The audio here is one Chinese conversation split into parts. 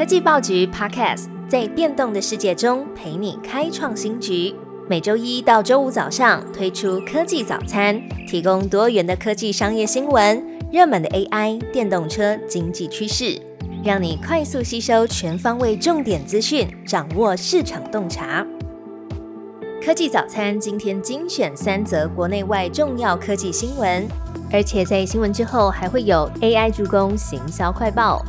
科技报局 Podcast 在变动的世界中陪你开创新局，每周一到周五早上推出科技早餐，提供多元的科技商业新闻、热门的 AI、电动车、经济趋势，让你快速吸收全方位重点资讯，掌握市场洞察。科技早餐今天精选3则国内外重要科技新闻，而且在新闻之后还会有 AI 助攻行销快报。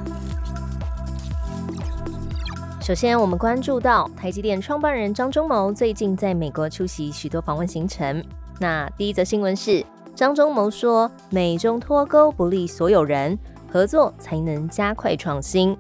首先，我们关注到台积电创办人张忠谋最近在美国出席许多访问行程。那第1则新闻是，张忠谋说，美中脱钩不利所有人，合作才能加快创新。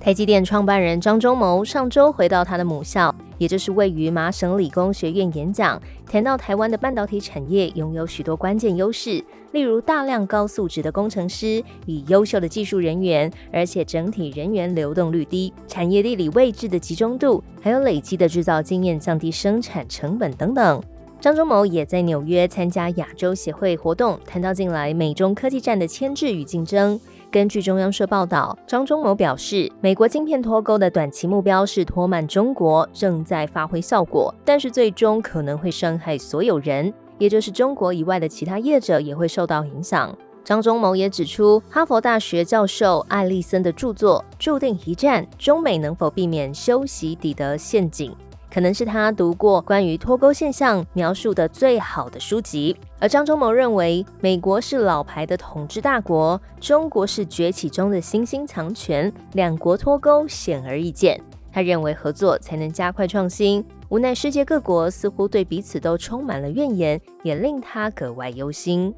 台积电创办人张忠谋上周回到他的母校，也就是位于麻省理工学院演讲，谈到台湾的半导体产业拥有许多关键优势，例如大量高素质的工程师与优秀的技术人员，而且整体人员流动率低，产业地理位置的集中度，还有累积的制造经验，降低生产成本等等。张忠谋也在纽约参加亚洲协会活动，谈到近来美中科技战的牵制与竞争。根据中央社报道，张忠谋表示，美国晶片脱钩的短期目标是拖慢中国，正在发挥效果，但是最终可能会伤害所有人，也就是中国以外的其他业者也会受到影响。张忠谋也指出，哈佛大学教授艾利森的著作《注定一战：中美能否避免修昔底德陷阱》可能是他读过关于脱钩现象描述的最好的书籍。而张忠谋认为，美国是老牌的统治大国，中国是崛起中的新兴强权，两国脱钩显而易见。他认为合作才能加快创新，无奈世界各国似乎对彼此都充满了怨言，也令他格外忧心。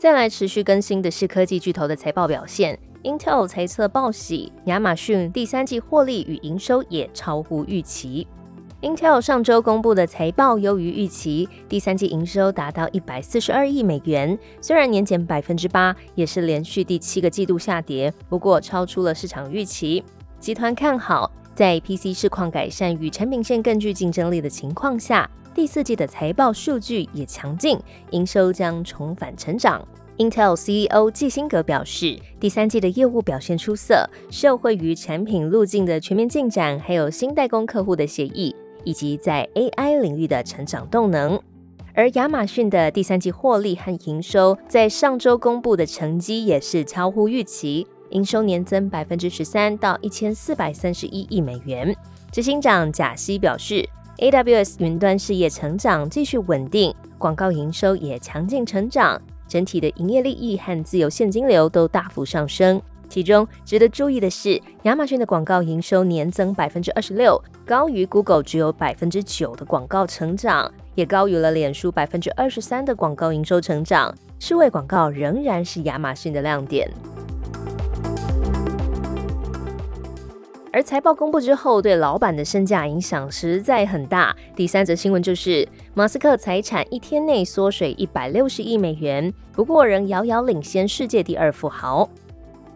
再来持续更新的是科技巨头的财报表现。Intel 财测报喜，亚马逊第3季获利与营收也超乎预期。Intel 上周公布的财报优于预期，第3季营收达到142亿美元，虽然年减 8%， 也是连续第7个季度下跌，不过超出了市场预期。集团看好，在 PC 市况改善与产品线更具竞争力的情况下，第4季的财报数据也强劲，营收将重返成长。Intel CEO 季辛格表示，第3季的业务表现出色，受惠于产品路径的全面进展，还有新代工客户的协议，以及在 AI 领域的成长动能。而亚马逊的第3季获利和营收在上周公布的成绩也是超乎预期，营收年增 13% 到1431亿美元。执行长贾西表示， AWS 云端事业成长继续稳定，广告营收也强劲成长，整体的营业利益和自由现金流都大幅上升。其中值得注意的是，亚马逊的广告营收年增 26%， 高于 Google 只有 9% 的广告成长，也高于了脸书 23% 的广告营收成长。数位广告仍然是亚马逊的亮点。而财报公布之后，对老板的身价影响实在很大。第3则新闻就是，马斯克财产一天内缩水160亿美元，不过仍遥遥领先世界第2富豪。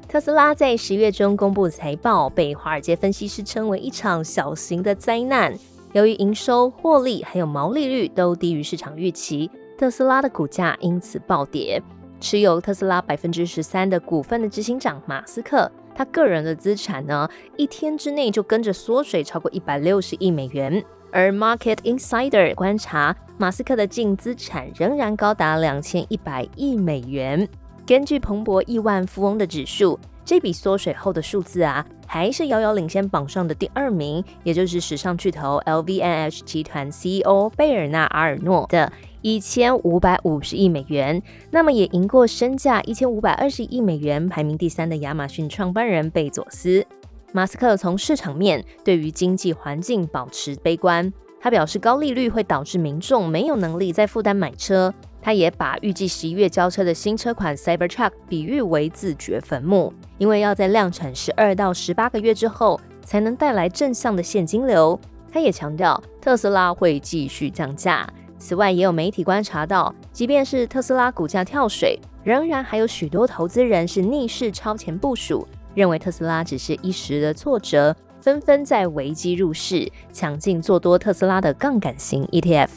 特斯拉在10月中公布财报，被华尔街分析师称为一场小型的灾难。由于营收、获利还有毛利率都低于市场预期，特斯拉的股价因此暴跌。持有特斯拉 13% 的股份的执行长马斯克，他个人的资产呢，一天之内就跟着缩水超过160亿美元。而 Market Insider 观察，马斯克的净资产仍然高达2100亿美元。根据彭博亿万富翁的指数，这笔缩水后的数字还是遥遥领先榜上的第2名，也就是时尚巨头 LVMH 集团 CEO 贝尔纳·阿尔诺的1550亿美元，那么也赢过身价1520亿美元排名第3的亚马逊创办人贝佐斯。马斯克从市场面对于经济环境保持悲观，他表示高利率会导致民众没有能力再负担买车。他也把预计11月交车的新车款 Cybertruck 比喻为自掘坟墓，因为要在量产12到18个月之后才能带来正向的现金流。他也强调特斯拉会继续降价。此外，也有媒体观察到，即便是特斯拉股价跳水，仍然还有许多投资人是逆势超前部署，认为特斯拉只是一时的挫折，纷纷在危机入市，抢进做多特斯拉的杠杆型 ETF。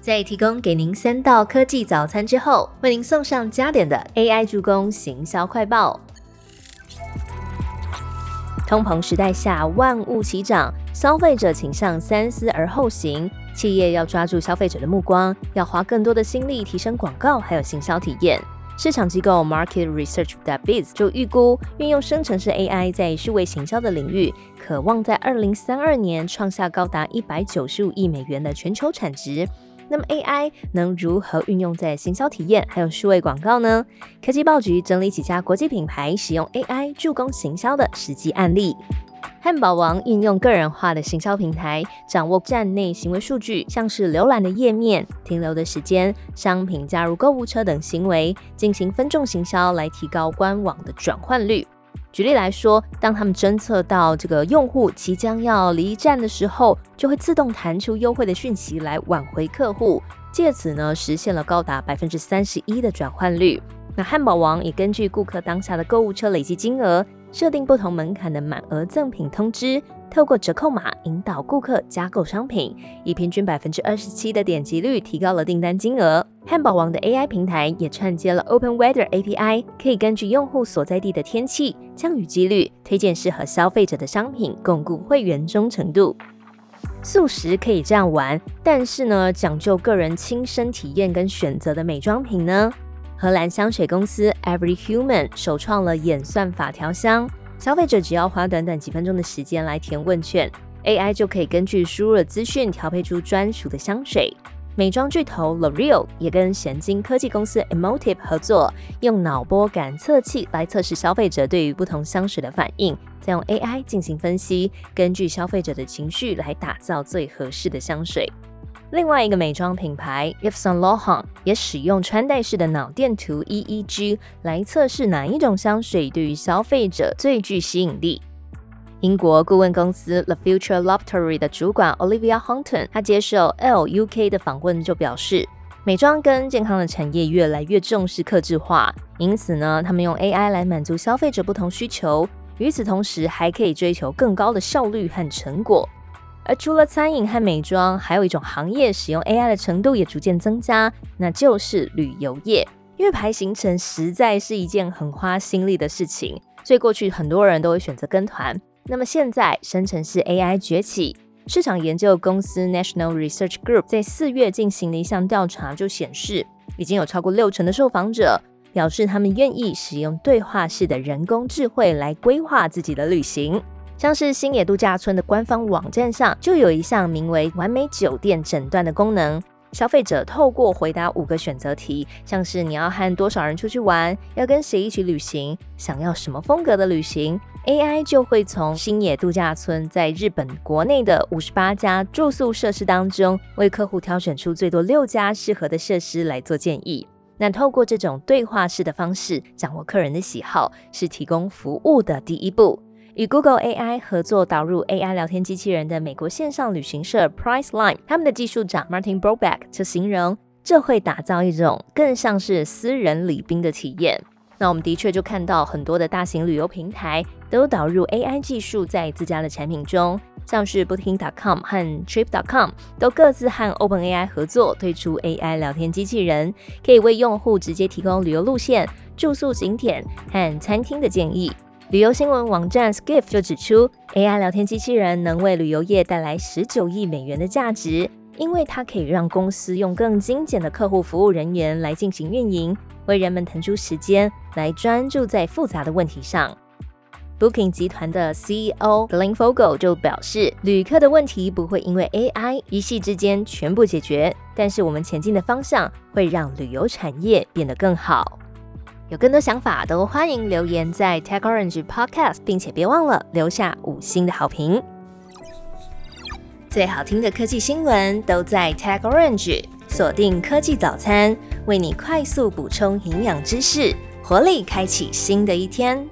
在提供给您3道科技早餐之后，为您送上加点的 AI 助攻行销快报。通膨时代下，万物齐涨，消费者倾向三思而后行，企业要抓住消费者的目光，要花更多的心力提升广告还有行销体验。市场机构 Market Research Biz 就预估，运用生成式 AI 在数位行销的领域，可望在2032年创下高达195亿美元的全球产值。那么 AI 能如何运用在行销体验还有数位广告呢？科技报局整理几家国际品牌使用 AI 助攻行销的实际案例。汉堡王运用个人化的行销平台，掌握站内行为数据，像是浏览的页面、停留的时间、商品加入购物车等行为，进行分众行销来提高官网的转换率。举例来说，当他们侦测到这个用户即将要离站的时候，就会自动弹出优惠的讯息来挽回客户，借此呢实现了高达 31% 的转换率。那汉堡王也根据顾客当下的购物车累积金额，设定不同门槛的满额赠品通知，透过折扣码引导顾客加购商品，以平均 27% 的点击率提高了订单金额。汉堡王的 AI 平台也串接了 OpenWeather API， 可以根据用户所在地的天气、降雨几率，推荐适合消费者的商品，巩固会员忠诚度。素食可以这样玩，但是呢，讲究个人亲身体验跟选择的美妆品呢？荷兰香水公司 Every Human 首创了演算法调香，消费者只要花短短几分钟的时间来填问卷， AI 就可以根据输入的资讯调配出专属的香水。美妆巨头 L'Oreal 也跟神经科技公司 Emotive 合作，用脑波感测器来测试消费者对于不同香水的反应，再用 AI 进行分析，根据消费者的情绪来打造最合适的香水。另外一个美妆品牌 Yves Saint Laurent 也使用穿戴式的脑电图 EEG 来测试哪一种香水对于消费者最具吸引力。英国顾问公司 The Future Laboratory 的主管 Olivia Houston， 她接受 LUK 的访问就表示，美妆跟健康的产业越来越重视客制化，因此呢，他们用 AI 来满足消费者不同需求，与此同时还可以追求更高的效率和成果。而除了餐饮和美妆，还有一种行业使用 AI 的程度也逐渐增加，那就是旅游业。因为排行程实在是一件很花心力的事情，所以过去很多人都会选择跟团。那么现在生成式 AI 崛起，市场研究公司 National Research Group 在4月进行了一项调查，就显示已经有超过60%的受访者表示他们愿意使用对话式的人工智慧来规划自己的旅行。像是星野度假村的官方网站上就有一项名为完美酒店诊断的功能，消费者透过回答5个选择题，像是你要和多少人出去玩，要跟谁一起旅行，想要什么风格的旅行， AI 就会从星野度假村在日本国内的58家住宿设施当中，为客户挑选出最多6家适合的设施来做建议。那透过这种对话式的方式掌握客人的喜好，是提供服务的第一步。与 Google AI 合作导入 AI 聊天机器人的美国线上旅行社 PriceLine， 他们的技术长 Martin Brobeck 就形容，这会打造一种更像是私人礼宾的体验。那我们的确就看到很多的大型旅游平台都导入 AI 技术在自家的产品中，像是 Booking.com 和 Trip.com 都各自和 OpenAI 合作推出 AI 聊天机器人，可以为用户直接提供旅游路线、住宿景点和餐厅的建议。旅游新闻网站 Skift 就指出， AI 聊天机器人能为旅游业带来19亿美元的价值，因为它可以让公司用更精简的客户服务人员来进行运营，为人们腾出时间来专注在复杂的问题上。 Booking 集团的 CEO Glenn Fogel 就表示，旅客的问题不会因为 AI 一夕之间全部解决，但是我们前进的方向会让旅游产业变得更好。有更多想法都欢迎留言在 TechOrange Podcast， 并且别忘了留下5星的好评。最好听的科技新闻都在 TechOrange， 锁定科技早餐，为你快速补充营养知识，活力开启新的一天。